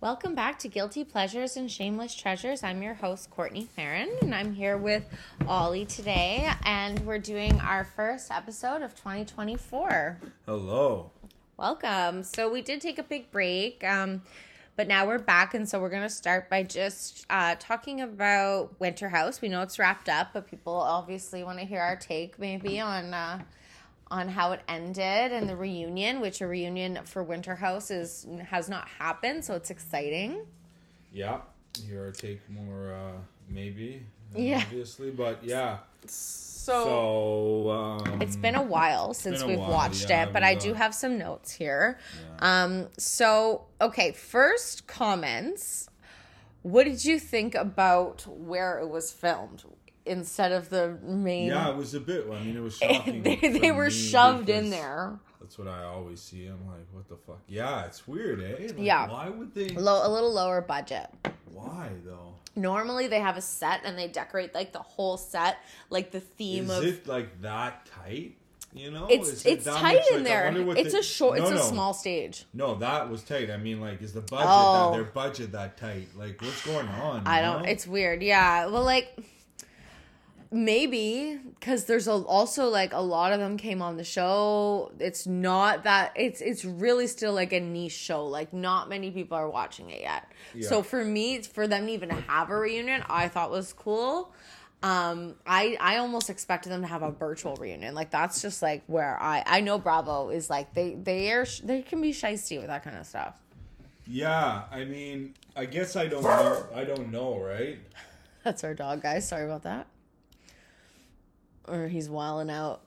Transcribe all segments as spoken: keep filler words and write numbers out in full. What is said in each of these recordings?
Welcome back to Guilty Pleasures and Shameless Treasures. I'm your host, Courtney Farron, and I'm here with Ollie today, and we're doing our first episode of twenty twenty-four. Hello. Welcome. So we did take a big break, um, but now we're back, and so we're going to start by just uh, talking about Winter House. We know it's wrapped up, but people obviously want to hear our take maybe on uh, on how it ended and the reunion, which a reunion for Winter House is, has not happened, so it's exciting. Yeah, your take more uh, maybe, yeah. obviously, but yeah. So, so um, it's been a while since a we've while, watched yeah, it, but I do uh, have some notes here. Yeah. Um, so, okay, first comments. What did you think about where it was filmed? Instead of the main... Yeah, it was a bit... I mean, it was shocking. they they were shoved in there. That's what I always see. I'm like, what the fuck? Yeah, it's weird, eh? Like, yeah. Why would they... Low, a little lower budget. Why, though? Normally, they have a set, and they decorate, like, the whole set. Like, the theme of... Is it, like, that tight? You know? It's it's tight in there. It's a short... It's a small stage. No, that was tight. I mean, like, is the budget... Oh. That, their budget that tight? Like, what's going on? I don't... It's weird, yeah. Well, like... Maybe, because there's a, also, like, a lot of them came on the show. It's not that... It's it's really still, like, a niche show. Like, not many people are watching it yet. Yeah. So, for me, for them to even have a reunion, I thought was cool. Um, I, I almost expected them to have a virtual reunion. Like, that's just, like, where I... I know Bravo is, like, they, they, are, they can be shiesty with that kind of stuff. Yeah, I mean, I guess I don't know. I don't know, right? That's our dog, guys. Sorry about that. Or he's wilding out.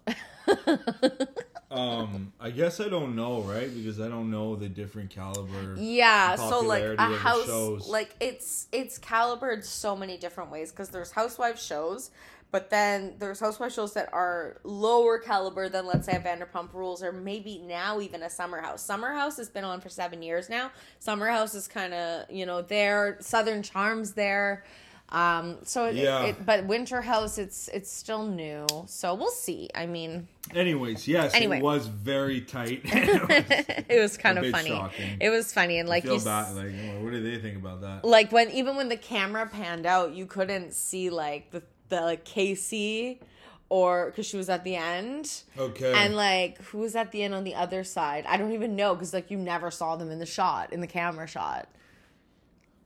um, I guess I don't know, right? Because I don't know the different caliber. Yeah, so like a house, like it's it's calibered so many different ways because there's housewife shows, but then there's housewife shows that are lower caliber than, let's say, a Vanderpump Rules or maybe now even a Summer House. Summer House has been on for seven years now. Summer House is kind of, you know, there. Southern Charm's there. Um, so it, yeah. it, it, but Winter House, it's, it's still new. So we'll see. I mean, anyways, yes, anyway. It was very tight. It was, it was kind of funny. Shocking. It was funny. And like, I feel you bad, like, what do they think about that? Like when, even when the camera panned out, you couldn't see like the, the like, Casey or, cause she was at the end. Okay. And like, who was at the end on the other side? I don't even know. Cause like you never saw them in the shot, in the camera shot.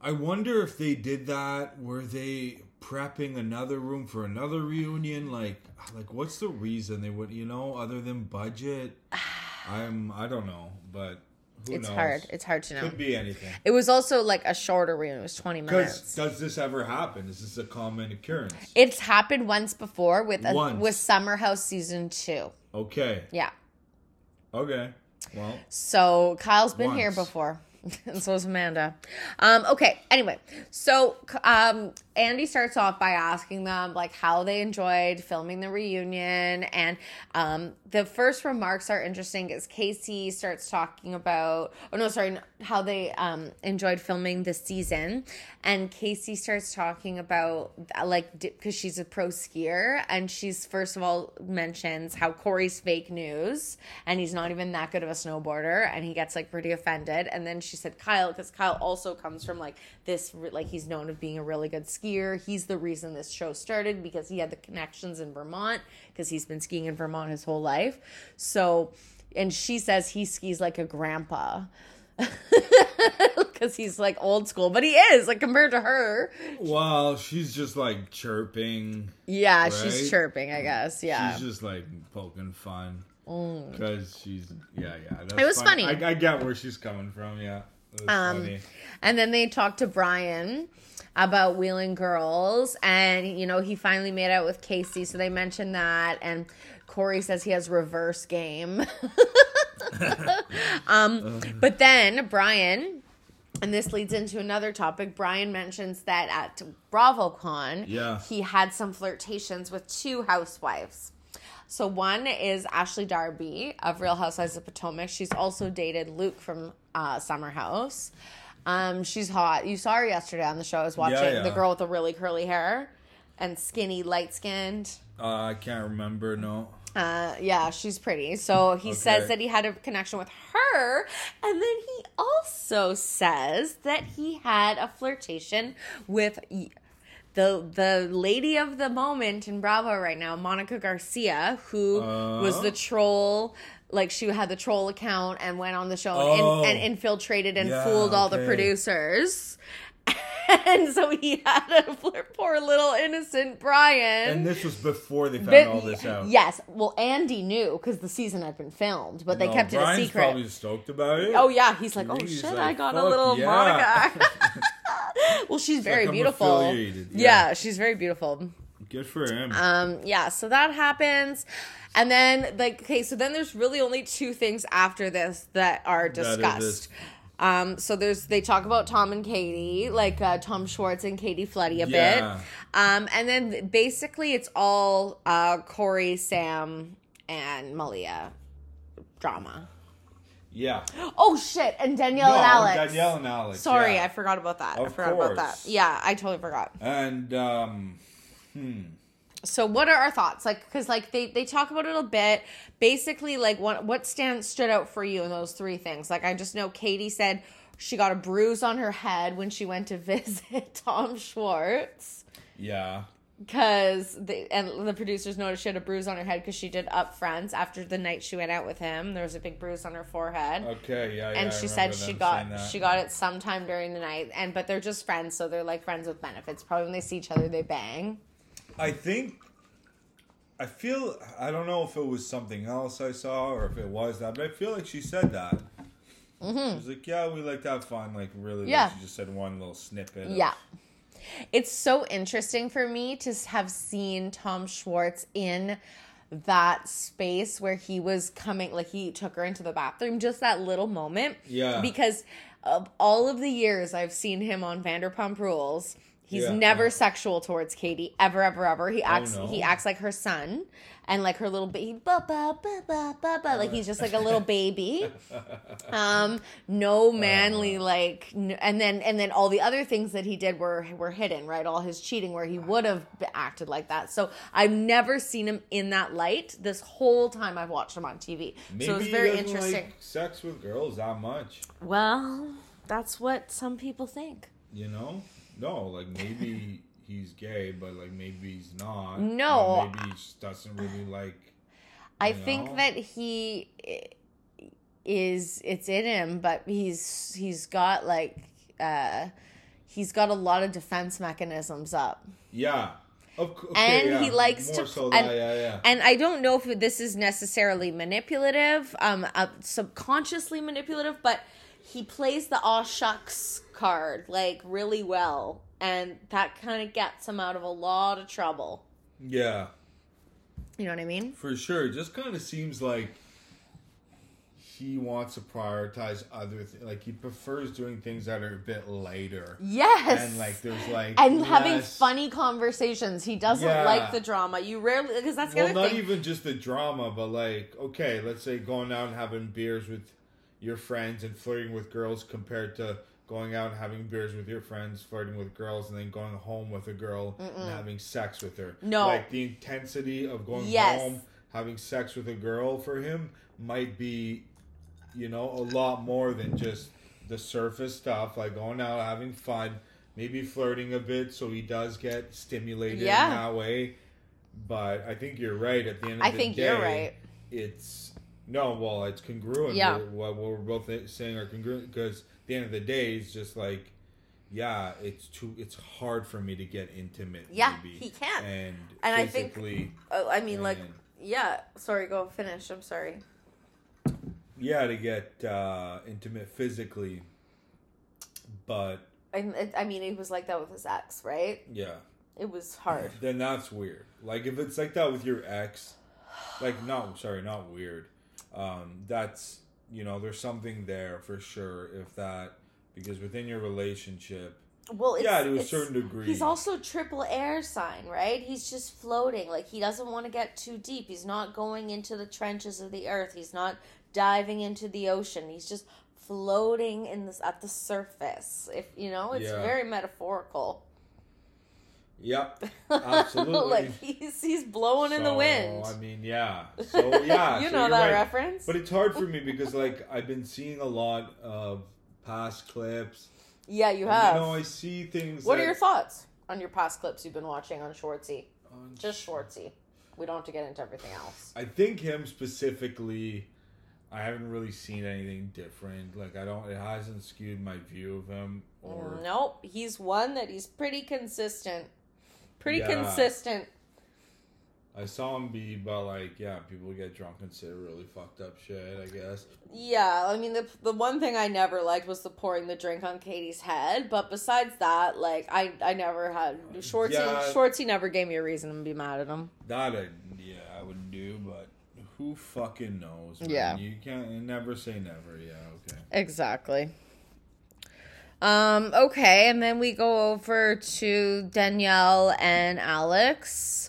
I wonder if they did that. Were they prepping another room for another reunion? Like, like what's the reason they would, you know, other than budget? I'm, I don't know, but who it's knows? It's hard. It's hard to know. Could be anything. It was also like a shorter reunion. It was twenty minutes. Does this ever happen? Is this a common occurrence? It's happened once before with a, once. with Summer House Season two. Okay. Yeah. Okay. Well. So Kyle's been once. here before. And so is Amanda. Um, okay, anyway. So um, Andy starts off by asking them, like, how they enjoyed filming the reunion. And um, the first remarks are interesting because Casey starts talking about, oh, no, sorry, how they um, enjoyed filming this season. And Casey starts talking about, like, because she's a pro skier. And she's, first of all, mentions how Corey's fake news. And he's not even that good of a snowboarder. And he gets, like, pretty offended. And then she She said Kyle, because Kyle also comes from like this, like he's known as being a really good skier. He's the reason this show started because he had the connections in Vermont because he's been skiing in Vermont his whole life. So, and she says he skis like a grandpa because he's like old school, but he is like compared to her. Well, she's just like chirping. Yeah, right? She's chirping, I guess. Yeah. She's just like poking fun. Because she's, yeah, yeah. That's it was funny. funny. I, I get where she's coming from, yeah. It was um, funny. And then they talked to Brian about Wheeling Girls. And, you know, he finally made out with Casey. So they mentioned that. And Corey says he has reverse game. um, but then Brian, and this leads into another topic, Brian mentions that at BravoCon, yeah. he had some flirtations with two housewives. So one is Ashley Darby of Real Housewives of Potomac. She's also dated Luke from uh, Summer House. Um, she's hot. You saw her yesterday on the show. I was watching yeah, yeah. the girl with the really curly hair and skinny, light-skinned. Uh, I can't remember, no. Uh, yeah, she's pretty. So he okay. says that he had a connection with her. And then he also says that he had a flirtation with the the lady of the moment in Bravo right now, Monica Garcia, who uh. was the troll. Like, she had the troll account and went on the show oh. and, and infiltrated and yeah, fooled all okay. the producers. And so he had a poor little innocent Brian. And this was before they found but, all this out. Yes. Well, Andy knew because the season had been filmed, but they no, kept Brian's it a secret. Probably stoked about it. Oh, yeah. He's like, Jeez, oh, shit, like, I got a little yeah. Monica. Well, she's it's very like beautiful. Yeah. yeah, she's very beautiful. Good for him. Um, yeah, so that happens. And then, like, okay, so then there's really only two things after this that are discussed. That um, so there's, they talk about Tom and Katie, like uh, Tom Schwartz and Katie Fletty a yeah. bit. Um, and then basically it's all uh, Corey, Sam, and Malia drama. Yeah. Oh, shit. And Danielle no, and Alex. Danielle and Alex. Sorry, yeah. I forgot about that. Of I forgot course. about that. Yeah, I totally forgot. And, um, hmm. So what are our thoughts? Like, because like they, they talk about it a bit. Basically, like what what stand, stood out for you in those three things? Like, I just know Katie said she got a bruise on her head when she went to visit Tom Schwartz. Yeah. Because and the producers noticed she had a bruise on her head because she did Up Friends after the night she went out with him. There was a big bruise on her forehead. Okay, yeah, yeah. And she said she got she got it sometime during the night. And but they're just friends, so they're like friends with benefits. Probably when they see each other, they bang. I think, I feel, I don't know if it was something else I saw or if it was that, but I feel like she said that. Mm-hmm. She was like, yeah, we like to have fun, like really, yeah. like she just said one little snippet. Yeah. Of... It's so interesting for me to have seen Tom Schwartz in that space where he was coming, like he took her into the bathroom, just that little moment. Yeah. Because of all of the years I've seen him on Vanderpump Rules... He's yeah, never yeah. sexual towards Katie, ever, ever, ever. He acts, oh, no. he acts like her son, and like her little baby, ba ba ba ba ba ba. Like he's just like a little baby. Um, no manly uh, like, and then and then all the other things that he did were were hidden, right? All his cheating, where he would have acted like that. So I've never seen him in that light this whole time I've watched him on T V. Maybe so it's very he doesn't interesting. Like sex with girls that much? Well, that's what some people think. You know. No, like maybe he's gay, but like maybe he's not. No, or maybe he just doesn't really like. I know. think that he is. It's in him, but he's he's got like uh, he's got a lot of defense mechanisms up. Yeah. Okay, and yeah, he likes to, so that, and, yeah, yeah. and I don't know if this is necessarily manipulative, um, uh, subconsciously manipulative, but he plays the aw shucks card like really well, and that kind of gets him out of a lot of trouble. Yeah, you know what I mean? For sure. It just kind of seems like he wants to prioritize other things. Like he prefers doing things that are a bit lighter. Yes, and like there's like and less... having funny conversations. He doesn't yeah. like the drama. You rarely because that's the well, other not thing. Even just the drama, but like okay, let's say going out and having beers with your friends and flirting with girls compared to going out and having beers with your friends, flirting with girls, and then going home with a girl Mm-mm. and having sex with her. No. Like, the intensity of going yes. home, having sex with a girl for him might be, you know, a lot more than just the surface stuff. Like, going out, having fun, maybe flirting a bit so he does get stimulated yeah. in that way. But I think you're right. At the end of I the think day, you're right. it's... No, well, it's congruent. Yeah. What we're both saying are congruent because at the end of the day, it's just like, yeah, it's too. It's hard for me to get intimate. Yeah, maybe. He can't. And, and physically, I think, I mean, and, like, yeah. Sorry, go finish. I'm sorry. Yeah, to get uh, intimate physically, but I, I mean, it was like that with his ex, right? Yeah, it was hard. Then that's weird. Like if it's like that with your ex, like no, sorry, not weird. Um, that's, you know, there's something there for sure if that, because within your relationship, well, it's, yeah, to a certain degree. He's also triple air sign, right? He's just floating. Like, he doesn't want to get too deep. He's not going into the trenches of the earth. He's not diving into the ocean. He's just floating in this, at the surface. If, you know, it's yeah. very metaphorical. Yep, absolutely. Like he's he's blowing so, in the wind. I mean, yeah. So yeah, you so know that right. reference. But it's hard for me because like I've been seeing a lot of past clips. Yeah, you have. And, you know, I see things. What that... are your thoughts on your past clips you've been watching on Schwartzy? On Just Schwartzy. We don't have to get into everything else. I think him specifically, I haven't really seen anything different. Like, I don't, it hasn't skewed my view of him. Or... Nope. He's one that he's pretty consistent. Pretty yeah. consistent. I saw him be, but, like, yeah, people get drunk and say really fucked up shit, I guess. Yeah, I mean, the the one thing I never liked was the pouring the drink on Katie's head, but besides that, like, I, I never had... Schwartzy, yeah. Schwartzy never gave me a reason to be mad at him. That, I, yeah, I would do, but who fucking knows? Man? Yeah. You can't you never say never, yeah, okay. Exactly. Um, okay, and then we go over to Danielle and Alex...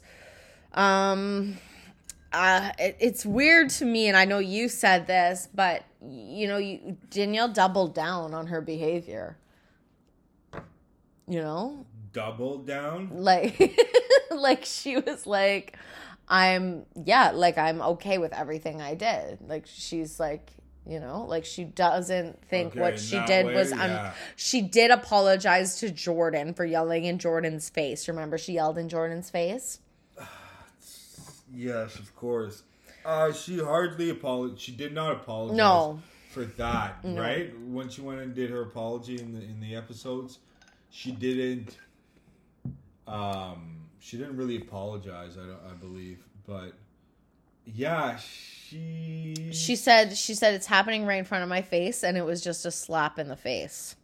Um, uh, it, it's weird to me, and I know you said this, but, you know, you, Danielle doubled down on her behavior. You know? Doubled down? Like, like she was like, I'm, yeah, like, I'm okay with everything I did. Like, she's like... You know, like she doesn't think okay, what she did way, was... Um, yeah. She did apologize to Jordan for yelling in Jordan's face. Remember, she yelled in Jordan's face? Yes, of course. Uh, she hardly apologized. She did not apologize no. for that, no. right? When she went and did her apology in the in the episodes, she didn't... Um, she didn't really apologize, I, don't, I believe, but... Yeah, she... She said, she said, it's happening right in front of my face, and it was just a slap in the face.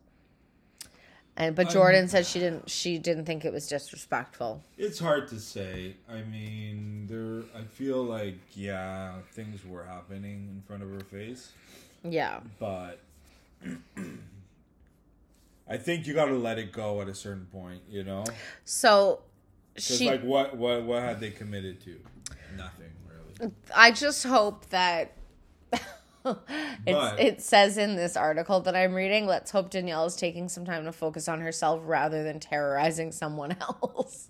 And But Jordan I mean, said she didn't She didn't think it was disrespectful. It's hard to say. I mean, there. I feel like, yeah, things were happening in front of her face. Yeah. But I think you got to let it go at a certain point, you know? So she... like, what, what, what had they committed to? Nothing. I just hope that it's, it says in this article that I'm reading, let's hope Danielle is taking some time to focus on herself rather than terrorizing someone else.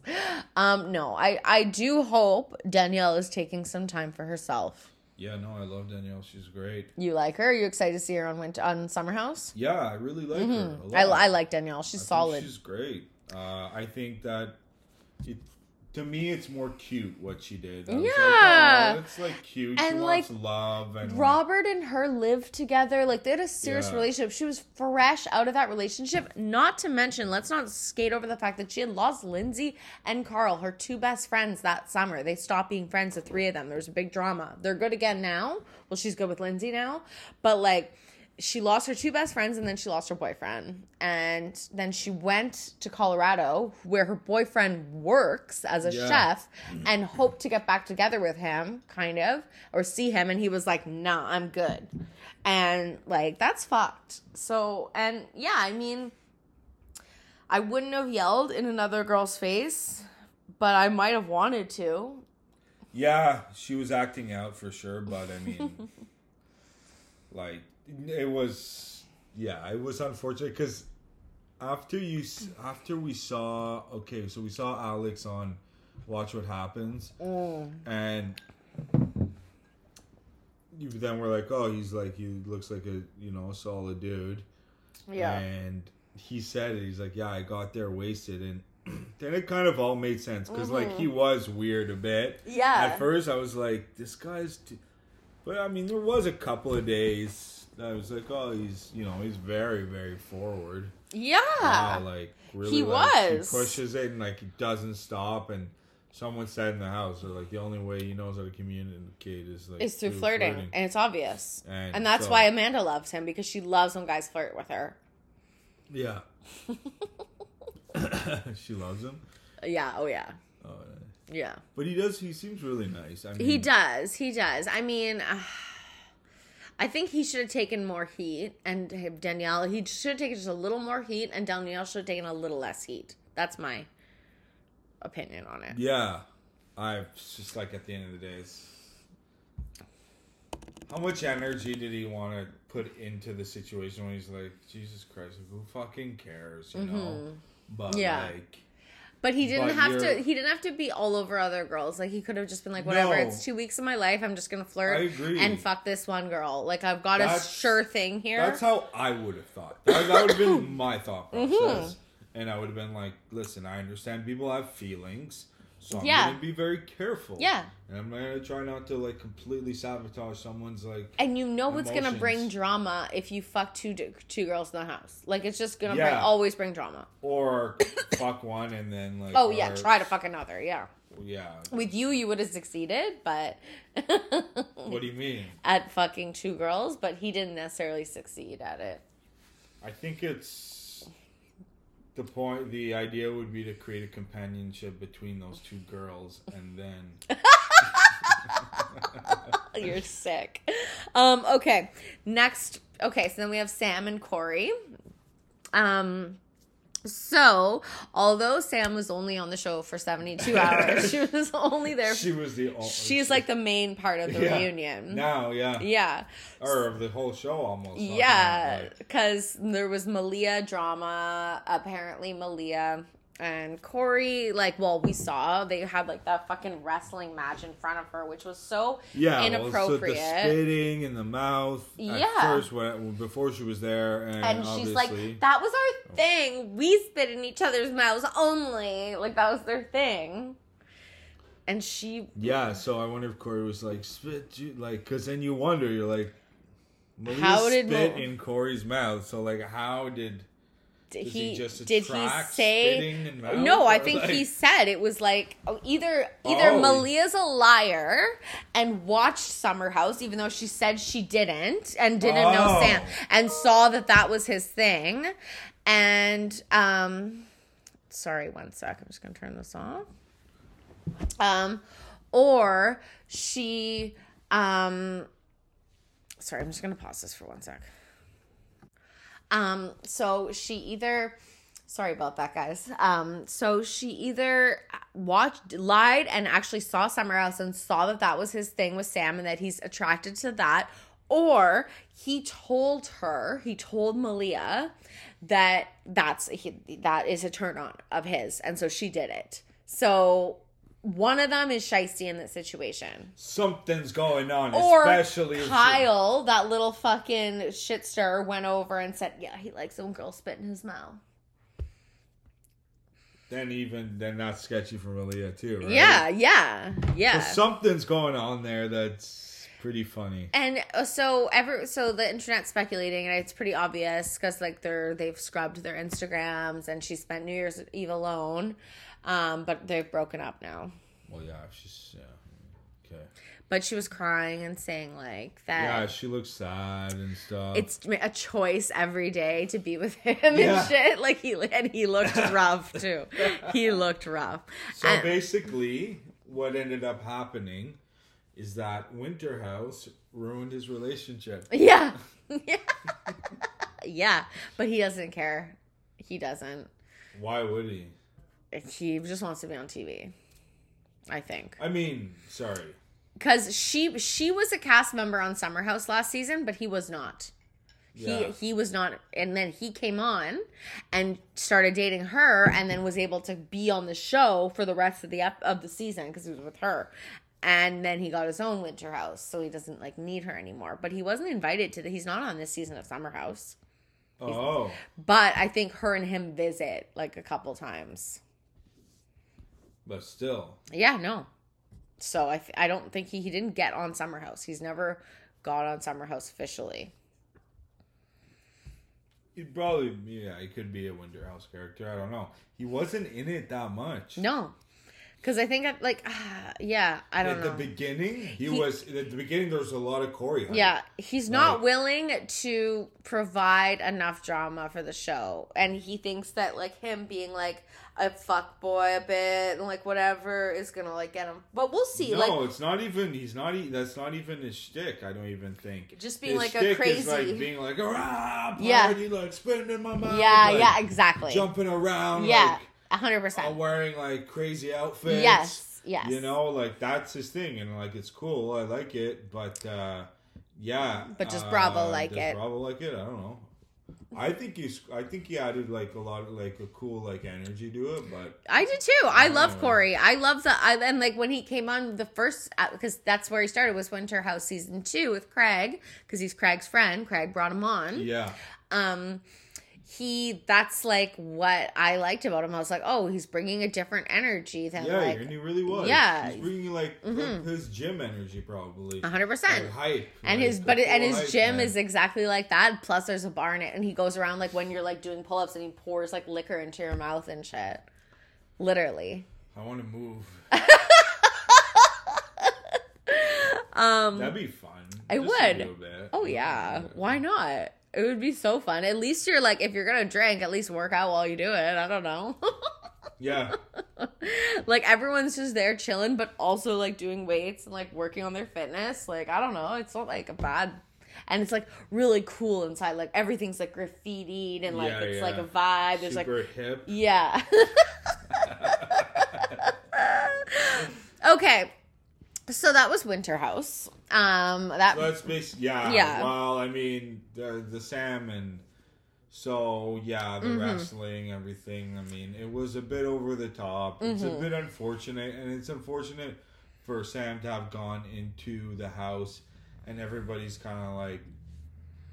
Um, no, I, I do hope Danielle is taking some time for herself. Yeah, no, I love Danielle. She's great. You like her? Are you excited to see her on Winter, on Summer House? Yeah, I really like mm-hmm. her. A lot. I, I like Danielle. She's I solid. She's great. Uh, I think that... It, To me, it's more cute what she did. I yeah. Like, oh, it's, like, cute. And she like, wants love. And Robert and her lived together. Like, they had a serious yeah. relationship. She was fresh out of that relationship. Not to mention, let's not skate over the fact that she had lost Lindsay and Carl, her two best friends that summer. They stopped being friends, the three of them. There was a big drama. They're good again now. Well, she's good with Lindsay now. But, like... She lost her two best friends, and then she lost her boyfriend. And then she went to Colorado, where her boyfriend works as a yeah. chef, and hoped to get back together with him, kind of, or see him. And he was like, nah, I'm good. And, like, that's fucked. So, and, yeah, I mean, I wouldn't have yelled in another girl's face, but I might have wanted to. Yeah, she was acting out for sure, but, I mean, like... It was, yeah, it was unfortunate because after you, after we saw, okay, so we saw Alex on Watch What Happens, mm. and then we're like, oh, he's like, he looks like a, you know, solid dude. Yeah. And he said it, he's like, yeah, I got there wasted, and then it kind of all made sense because, mm-hmm. like, he was weird a bit. Yeah. At first, I was like, this guy's, t-. but I mean, there was a couple of days. I was like, oh, he's, you know, he's very, very forward. Yeah. Wow, like, really. He like, was. He pushes it and, like, he doesn't stop. And someone said in the house, they're like, the only way he knows how to communicate is, like, it's through, through flirting. flirting. And it's obvious. And, and that's so, why Amanda loves him, because she loves when guys flirt with her. Yeah. She loves him? Yeah. Oh, yeah. Oh, yeah. Yeah. But he does, he seems really nice. I mean, he does. He does. I mean... Uh, I think he should have taken more heat, and Danielle, he should have taken just a little more heat, and Danielle should have taken a little less heat. That's my opinion on it. Yeah. I just like, at the end of the day, it's... How much energy did he want to put into the situation when he's like, Jesus Christ, who fucking cares, you mm-hmm. know? But, yeah. like... But he didn't but have you're... to. He didn't have to be all over other girls. Like, he could have just been like, whatever. No. It's two weeks of my life. I'm just gonna flirt I agree. and fuck this one girl. Like, I've got that's, a sure thing here. That's how I would have thought. That, that would have been my thought process. Mm-hmm. And I would have been like, listen, I understand people have feelings, so I'm yeah. gonna be very careful. Yeah. And I'm gonna try not to like completely sabotage someone's like. And you know what's emotions. gonna bring drama if you fuck two two girls in the house. Like, it's just gonna yeah. bring, always bring drama. Or fuck one and then like. Oh or, yeah, try to fuck another. Yeah. Yeah. With you, you would have succeeded, but. What do you mean? At fucking two girls, but he didn't necessarily succeed at it. I think it's. The point, the idea would be to create a companionship between those two girls, and then you're sick. Um, okay, next. Okay, so then we have Sam and Corey. Um, so although Sam was only on the show for seventy-two hours, she was only there. She was the. Only, she's she, like the main part of the yeah, reunion now. Yeah. Yeah. Or of the whole show almost. Yeah, because like, there was Malia drama. Apparently, Malia and Corey, like, well, we saw they had like that fucking wrestling match in front of her, which was so yeah, inappropriate. Well, so the spitting in the mouth. Yeah. At first, when, before she was there, and, and she's like, "That was our thing. We spit in each other's mouths only. Like, that was their thing." And she. Yeah. So I wonder if Corey was like, "Spit you like," because then you wonder, you're like, Malia "How did spit Mo- in Corey's mouth?" So like, how did? Did he, he just did he say and mouth, no I think like, he said it was like oh, either either oh. Malia's a liar and watched Summer House even though she said she didn't and didn't oh. know Sam and saw that that was his thing and um sorry one sec I'm just gonna turn this off um or she um sorry I'm just gonna pause this for one sec. Um, so she either, sorry about that, guys. Um, so she either watched, lied, and actually saw Summer House and saw that that was his thing with Sam and that he's attracted to that, or he told her, he told Malia that that's, he, that is a turn on of his. And so she did it. So one of them is shiesty in that situation. Something's going on, or especially Kyle, she... that little fucking shitster, went over and said, "Yeah, he likes some girl spit in his mouth." Then even then, that's sketchy for Malia too, right? Yeah, yeah, yeah. So something's going on there that's pretty funny. And so ever so the internet's speculating, and it's pretty obvious because like they're they've scrubbed their Instagrams, and she spent New Year's Eve alone. Um, but they've broken up now. Well, yeah, she's, yeah, okay. But she was crying and saying, like, that... Yeah, she looks sad and stuff. It's a choice every day to be with him yeah. and shit. Like, he, and he looked rough, too. He looked rough. So, and, basically, what ended up happening is that Winter House ruined his relationship. Yeah. Yeah. Yeah. But he doesn't care. He doesn't. Why would he? He just wants to be on T V, I think. I mean, sorry. Because she she was a cast member on Summer House last season, but he was not. Yeah. He he was not. And then he came on and started dating her and then was able to be on the show for the rest of the of the season because he was with her. And then he got his own Winter House, so he doesn't, like, need her anymore. But he wasn't invited to the... He's not on this season of Summer House. He's, oh. But I think her and him visit, like, a couple times. But still. Yeah, no. So I th- I don't think he, he didn't get on Summer House. He's never got on Summer House officially. He'd probably, yeah, he could be a Winter House character. I don't know. He wasn't in it that much. No. Because I think, I, like, uh, yeah, I don't at know. At the beginning, he, he was, at the beginning there was a lot of Corey. Honey. Yeah, he's not like, willing to provide enough drama for the show. And he thinks that, like, him being, like, a fuckboy a bit and, like, whatever is going to, like, get him. But we'll see. No, like, it's not even, he's not, that's not even his shtick, I don't even think. Just being, his like, shtick a crazy. Is, like, being, like, ah, party, yeah. like, spitting in my mouth. Yeah, like, yeah, exactly. Jumping around, yeah. Like, one hundred percent. All wearing, like, crazy outfits. Yes, yes. You know, like, that's his thing. And, like, it's cool. I like it. But, uh, yeah. But does Bravo uh, like does it? Bravo like it? I don't know. I think he, I think he added like a lot of like a cool like energy to it, but I did too. I, I love know. Corey. I love the I, and like when he came on the first, because that's where he started, was Winter House Season two with Craig, because he's Craig's friend. Craig brought him on. Yeah. Um, he that's like what I liked about him. I was like, oh, he's bringing a different energy than yeah, like, and he really was. Yeah, he's bringing like mm-hmm. his gym energy probably. A hundred percent hype. And like, his but it, and his gym man. is exactly like that. Plus, there's a bar in it, and he goes around like when you're like doing pull ups, and he pours like liquor into your mouth and shit. Literally. I want to move. um, That'd be fun. I Just would. Oh yeah. yeah. Why not? It would be so fun. At least you're like, if you're going to drink, at least work out while you do it. I don't know. Yeah. Like, everyone's just there chilling, but also, like, doing weights and, like, working on their fitness. Like, I don't know. It's not, like, a bad... And it's, like, really cool inside. Like, everything's, like, graffitied and, like, yeah, it's, yeah. like, a vibe. There's, Super like... hip. Yeah. Okay. So that was Winter House. Um, that so that's basically yeah. yeah. Well, I mean the the salmon. So yeah, the mm-hmm. wrestling, everything. I mean, it was a bit over the top. Mm-hmm. It's a bit unfortunate, and it's unfortunate for Sam to have gone into the house, and everybody's kind of like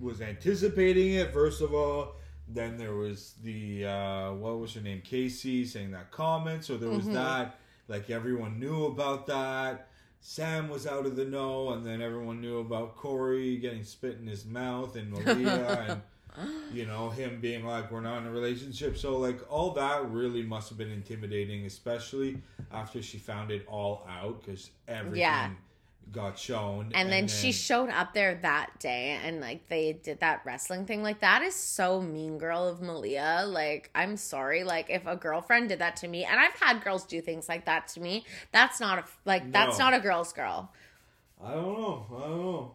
was anticipating it. First of all, then there was the uh, what was her name, Casey, saying that comment. So there was mm-hmm. that. Like everyone knew about that. Sam was out of the know, and then everyone knew about Corey getting spit in his mouth, and Olivia, and, you know, him being like, we're not in a relationship. So, like, all that really must have been intimidating, especially after she found it all out, because everything yeah. got shown. And, and then, then she showed up there that day, and, like, they did that wrestling thing. Like, that is so mean girl of Malia. Like, I'm sorry. Like, if a girlfriend did that to me, and I've had girls do things like that to me, that's not a, like, that's no. not a girl's girl. I don't know. I don't know.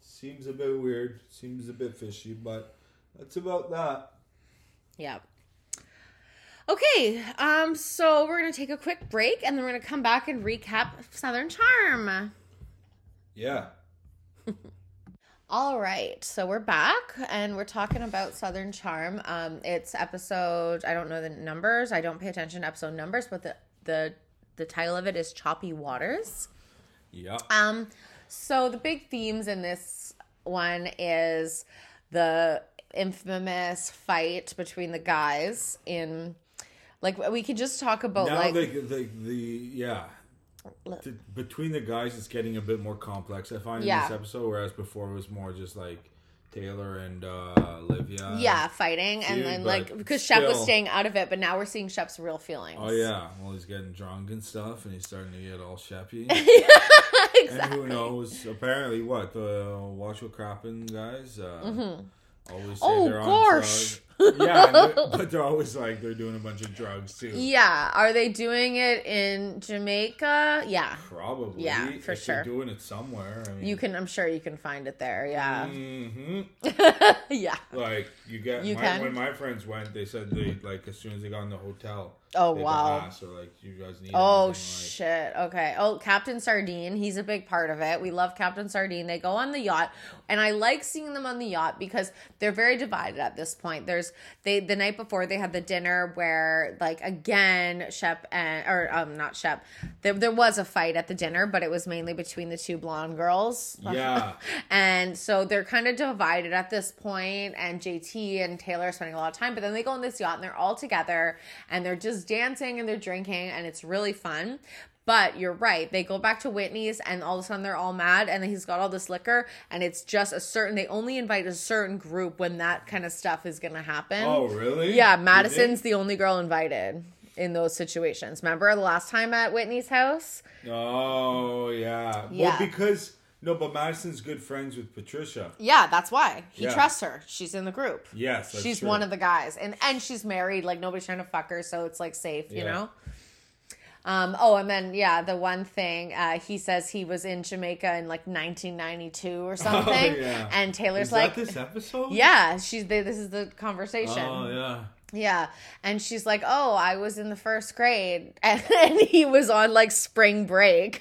Seems a bit weird. Seems a bit fishy, but that's about that. Yeah. Okay, um, so we're going to take a quick break, and then we're going to come back and recap Southern Charm. Yeah. All right, so we're back, and we're talking about Southern Charm. Um, it's episode, I don't know the numbers, I don't pay attention to episode numbers, but the, the, the title of it is Choppy Waters. Yeah. Um. So the big themes in this one is the infamous fight between the guys in... Like, we could just talk about, now like... Now, the, the, the, yeah. The, between the guys, it's getting a bit more complex, I find, yeah. in this episode, whereas before it was more just, like, Taylor and uh, Olivia. Yeah, fighting, and, and then, like, because Shep was staying out of it, but now we're seeing Shep's real feelings. Oh, yeah. Well, he's getting drunk and stuff, and he's starting to get all Sheppy. Yeah, exactly. And who knows, apparently, what, the uh, Watch What Crappin' guys? Uh, mm-hmm. Always say oh, they're on gosh. Drugs. Yeah, they're, but they're always like, they're doing a bunch of drugs, too. Yeah. Are they doing it in Jamaica? Yeah. Probably. Yeah, for if sure. They're doing it somewhere. I mean, you can, I'm sure you can find it there, yeah. Mm-hmm. Yeah. Like, you get, you my, can. When my friends went, they said they, like, as soon as they got in the hotel. Oh, wow. So, like, you guys need Oh, anything, shit. Like... Okay. Oh, Captain Sardine. He's a big part of it. We love Captain Sardine. They go on the yacht, and I like seeing them on the yacht because they're very divided at this point. There's, they, the night before, they had the dinner where, like, again, Shep and, or, um, not Shep, there, there was a fight at the dinner, but it was mainly between the two blonde girls. Yeah. And so they're kind of divided at this point, and J T and Taylor are spending a lot of time, but then they go on this yacht, and they're all together, and they're just dancing and they're drinking, and it's really fun. But you're right, they go back to Whitney's, and all of a sudden they're all mad, and then he's got all this liquor, and it's just a certain, they only invite a certain group when that kind of stuff is gonna happen. Oh, really? Yeah, Madison's the only girl invited in those situations. Remember the last time at Whitney's house? Oh yeah, yeah. Well, because no, but Madison's good friends with Patricia. Yeah, that's why. He yeah. trusts her. She's in the group. Yes, that's She's true. one of the guys. And and she's married. Like, nobody's trying to fuck her, so it's, like, safe, yeah. you know? Um, oh, and then, yeah, the one thing, uh, he says he was in Jamaica in, like, nineteen ninety-two or something. Oh, yeah. And Taylor's is like... Is that this episode? Yeah. She's, they, this is the conversation. Oh, yeah. Yeah, and she's like, oh, I was in the first grade. And, and he was on, like, spring break.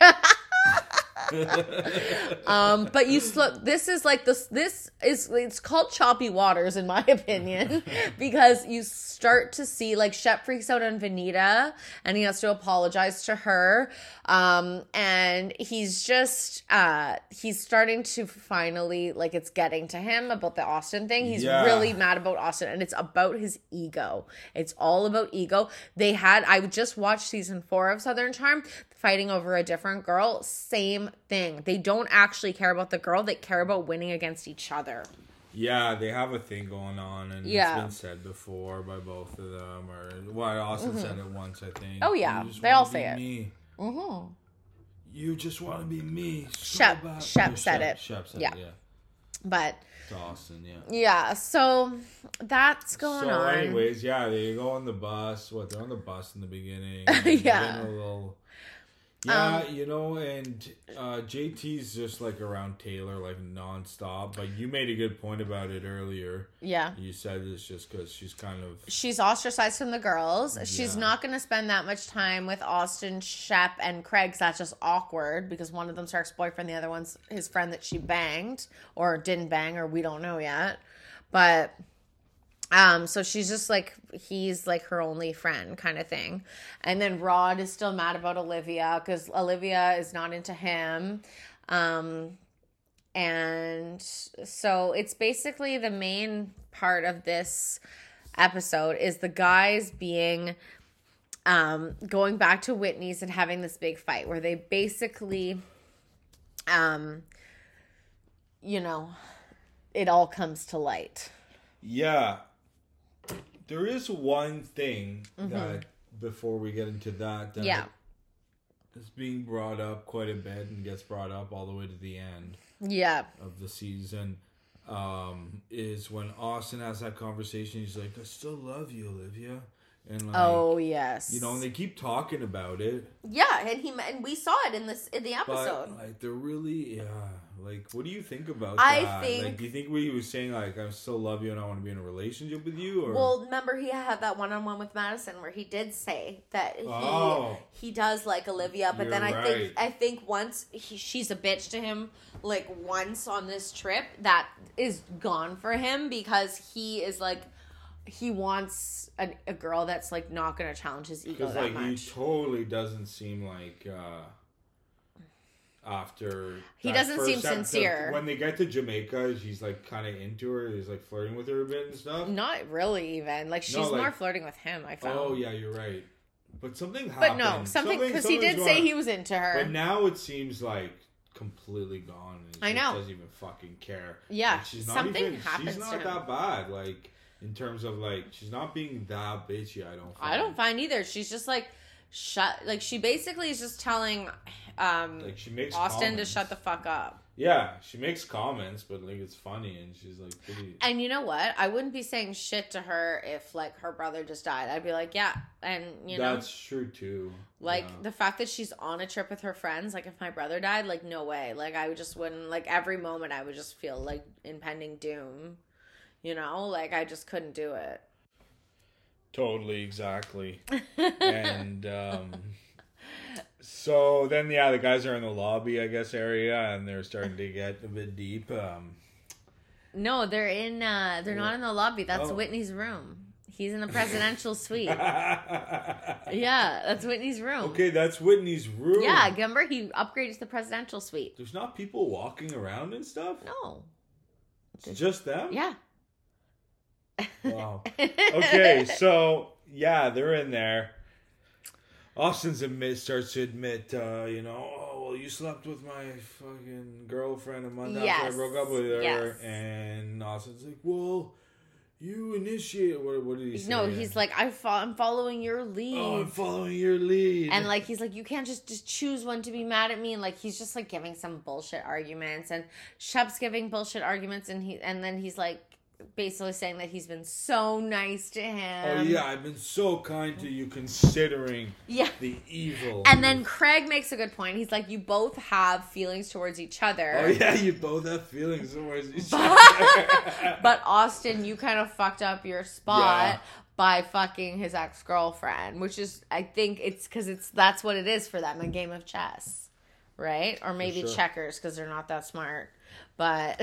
um, but you slow. This is like this. This is it's called choppy waters, in my opinion, because you start to see like Shep freaks out on Venita, and he has to apologize to her. Um, and he's just uh, he's starting to finally like it's getting to him about the Austin thing. He's yeah. really mad about Austin, and it's about his ego. It's all about ego. They had I just watched season four of Southern Charm. Fighting over a different girl, same thing. They don't actually care about the girl. They care about winning against each other. Yeah, they have a thing going on, and yeah. it's been said before by both of them. Or well, I also mm-hmm. said it once, I think. Oh, yeah. They all say it. Me. Mm-hmm. You just want to be me. So Shep, Shep, Shep said it. Shep said yeah. it, yeah. But it's Austin, yeah. Yeah, so that's going so on. So anyways, yeah, they go on the bus. What, they're on the bus in the beginning. yeah. A little... Yeah, um, you know, and uh, J T's just, like, around Taylor, like, nonstop. But you made a good point about it earlier. Yeah. You said it's just because she's kind of... She's ostracized from the girls. Yeah. She's not going to spend that much time with Austin, Shep, and Craig. That's just awkward because one of them's her ex-boyfriend. The other one's his friend that she banged or didn't bang or we don't know yet. But... Um, so she's just like, he's like her only friend kind of thing. And then Rod is still mad about Olivia because Olivia is not into him. Um, and so it's basically the main part of this episode is the guys being, um, going back to Whitney's and having this big fight where they basically, um, you know, it all comes to light. Yeah. There is one thing mm-hmm. that, before we get into that, that yeah. is being brought up quite a bit and gets brought up all the way to the end yeah. of the season, um, is when Austin has that conversation. He's like, I still love you, Olivia. And like, oh, yes. You know, and they keep talking about it. Yeah, and he and we saw it in, this, in the episode. But, like, they're really... Yeah. Like, what do you think about that? I think... Like, do you think we were saying, like, I still love you and I want to be in a relationship with you? Or? Well, remember he had that one-on-one with Madison where he did say that he oh. he does like Olivia. But You're then I right. think I think once he, she's a bitch to him, like, once on this trip, that is gone for him because he is, like... He wants a, a girl that's, like, not going to challenge his ego that like, much. Because, like, he totally doesn't seem like... Uh... After he doesn't seem episode, sincere. When they get to Jamaica, he's like kind of into her. He's like flirting with her a bit and stuff. Not really, even like she's no, like, more flirting with him. I found. Oh yeah, you're right. But something happened. But no, something because he did say on. He was into her. But now it seems like completely gone. And I know. Doesn't even fucking care. Yeah, like, she's not something even, happens. She's not to him. That bad. Like in terms of like she's not being that bitchy. I don't. Find. I don't find either. She's just like. Shut like she basically is just telling um like she makes Austin comments. To shut the fuck up. Yeah, she makes comments, but like it's funny and she's like pretty. And you know what? I wouldn't be saying shit to her if like her brother just died. I'd be like, yeah, and you know that's true too. Like yeah. the fact that she's on a trip with her friends. Like if my brother died, like no way. Like I just wouldn't. Like every moment, I would just feel like impending doom. You know, like I just couldn't do it. Totally, exactly. And um, so then, yeah, the guys are in the lobby, I guess, area, and they're starting to get a bit deep. Um, no, they're in. Uh, they're not in the lobby. That's oh. Whitney's room. He's in the presidential suite. Yeah, that's Whitney's room. Okay, that's Whitney's room. Yeah, remember, he upgraded to the presidential suite. There's not people walking around and stuff? No. It's There's, just them? Yeah. Wow. Okay, so yeah, they're in there. Austin's admit starts to admit, uh, you know, oh well, you slept with my fucking girlfriend a month yes. after I broke up with her, yes. and Austin's like, well, you initiated. What, what did he say? No, again? He's like, I fo- I'm following your lead. Oh, I'm following your lead. And like, he's like, you can't just, just choose one to be mad at me. And like, he's just like giving some bullshit arguments, and Shep's giving bullshit arguments, and he, and then he's like. Basically saying that he's been so nice to him. Oh, yeah, I've been so kind to you considering yeah. the evil. And then Craig makes a good point. He's like, you both have feelings towards each other. Oh, yeah, you both have feelings towards each but, other. But, Austin, you kind of fucked up your spot yeah. by fucking his ex-girlfriend, which is, I think it's because it's that's what it is for them, a game of chess. right? Or maybe sure. checkers because they're not that smart. But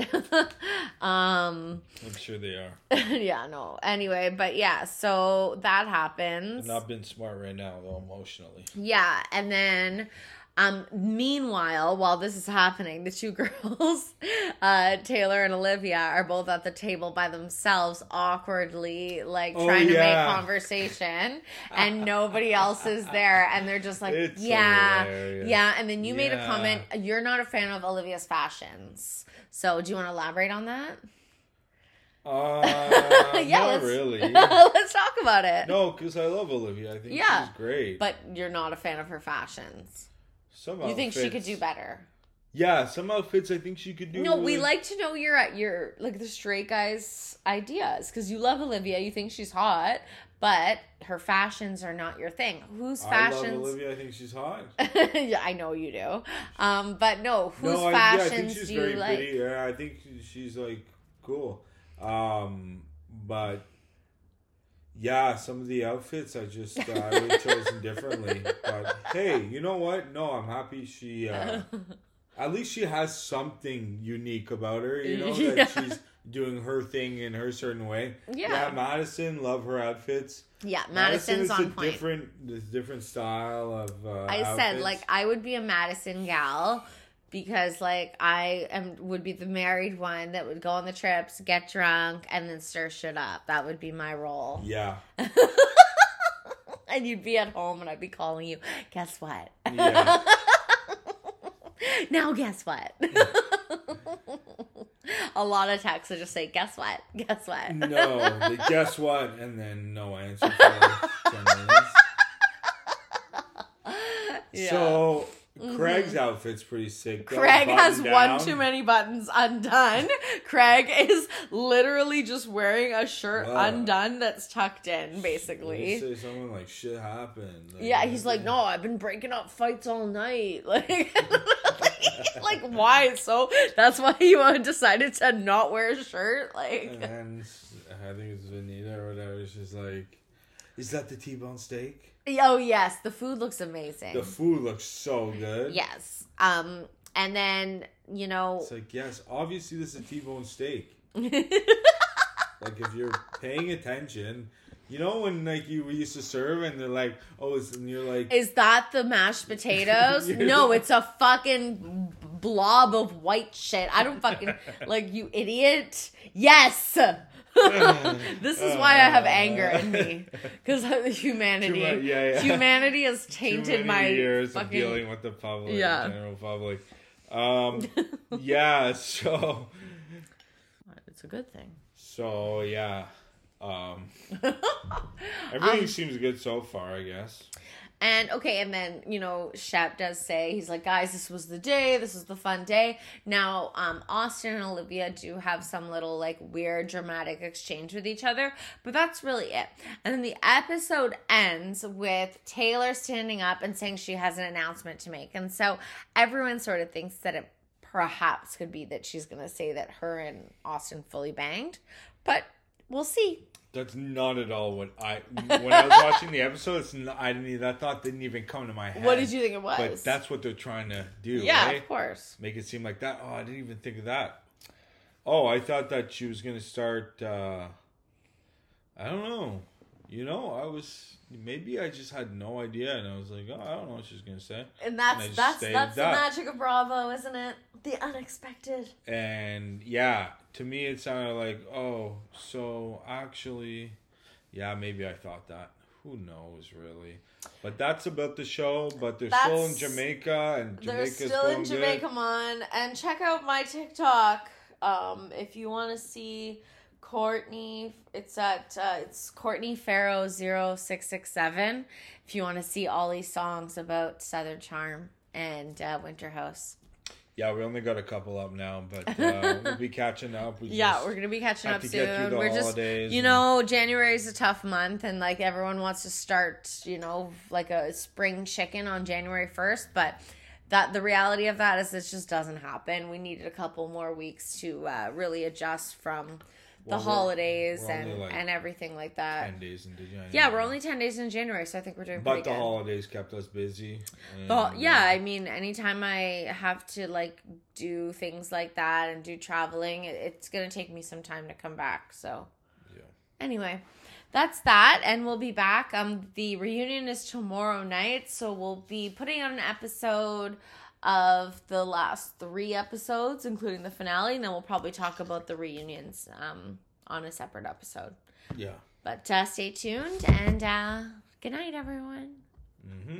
um, I'm sure they are. Yeah, no. Anyway, but yeah, so that happens. I'm not being smart right now, though, emotionally. Yeah, and then um, meanwhile, while this is happening, the two girls, uh, Taylor and Olivia, are both at the table by themselves, awkwardly, like, oh, trying yeah. to make conversation, and nobody else is there, and they're just like, it's yeah, hilarious. yeah, and then you yeah. made a comment, you're not a fan of Olivia's fashions. So, do you want to elaborate on that? Uh, yeah, not let's, really. Let's talk about it. No, because I love Olivia. I think yeah, she's great. But you're not a fan of her fashions. Some outfits. You think she could do better? Yeah, some outfits I think she could do. No, really... we like to know your your like the straight guys' ideas because you love Olivia. You think she's hot. But her fashions are not your thing. Whose fashions? I love Olivia. I think she's hot. Yeah, I know you do. Um, but no, whose no, I, fashions yeah, I think she's do very you like? Pretty. Yeah, I think she's like cool. Um, but yeah, some of the outfits I just uh, I would have chosen differently. But hey, you know what? No, I'm happy she. Uh, at least she has something unique about her. You know that yeah. she's. Doing her thing in her certain way. Yeah. Yeah, Madison, love her outfits. Yeah, Madison's Madison is on a point. Different, this different style of uh, I outfits. Said, like, I would be a Madison gal because, like, I am would be the married one that would go on the trips, get drunk, and then stir shit up. That would be my role. Yeah. And you'd be at home and I'd be calling you, guess what? Yeah. Now guess what? A lot of texts that just say, guess what? Guess what? No, the guess what? And then no answer for like ten minutes. Yeah. So, Craig's mm-hmm. outfit's pretty sick. Though. Craig Button has down. One too many buttons undone. Craig is literally just wearing a shirt wow. undone that's tucked in, basically. You say something like, shit happened. Like, yeah, he's like, no, I've been breaking up fights all night. Like... Like, why? So that's why you decided to not wear a shirt? Like, and then, I think it's Venita or whatever. She's like, is that the T-bone steak? Oh, yes. The food looks amazing. The food looks so good. Yes. Um, and then, you know. It's like, yes, obviously this is a T-bone steak. Like, if you're paying attention. You know when, like, you we used to serve and they're like, oh, it's, and you're like... Is that the mashed potatoes? No, it's a fucking blob of white shit. I don't fucking... Like, you idiot. Yes! This is why I have anger in me. Because humanity. Much, yeah, yeah. Humanity has tainted my years fucking... years of dealing with the public, yeah. the general public. Um, yeah, so... It's a good thing. So, yeah... Um, everything um, seems good so far, I guess. And, okay, and then, you know, Shep does say, he's like, guys, this was the day, this was the fun day. Now, um, Austin and Olivia do have some little, like, weird, dramatic exchange with each other, but that's really it. And then the episode ends with Taylor standing up and saying she has an announcement to make. And so everyone sort of thinks that it perhaps could be that she's going to say that her and Austin fully banged, but... We'll see. That's not at all what I... When I was watching the episode, it's not, I didn't, that thought didn't even come to my head. What did you think it was? But that's what they're trying to do, yeah, right? Of course. Make it seem like that. Oh, I didn't even think of that. Oh, I thought that she was going to start... Uh, I don't know. You know, I was... Maybe I just had no idea, and I was like, oh, I don't know what she's going to say. And that's and that's that's the magic of Bravo, isn't it? The unexpected. And, yeah... To me, it sounded like, oh, so actually, yeah, maybe I thought that. Who knows, really? But that's about the show, but they're that's, still in Jamaica, and Jamaica's They're still in Jamaica, come on. And check out my TikTok um, if you want to see Courtney. It's at, uh, it's Courtney Farrow zero six six seven if you want to see Ollie's songs about Southern Charm and uh, Winter House. Yeah, we only got a couple up now, but uh, we'll be catching up. We yeah, we're going to be catching up soon. We're just, you know, January is a tough month, and, like, everyone wants to start, you know, like a spring chicken on January first, but that the reality of that is this just doesn't happen. We needed a couple more weeks to uh, really adjust from well, the holidays and, like and everything like that. Ten days in January. Yeah, we're only ten days in January, so I think we're doing but pretty good. But the holidays kept us busy. But yeah, I mean, anytime I have to like do things like that and do traveling, it's gonna take me some time to come back. So yeah. Anyway. That's that, and we'll be back. Um, the reunion is tomorrow night, so we'll be putting out an episode of the last three episodes, including the finale, and then we'll probably talk about the reunions um, on a separate episode. Yeah. But uh, stay tuned, and uh, good night, everyone. Mm-hmm.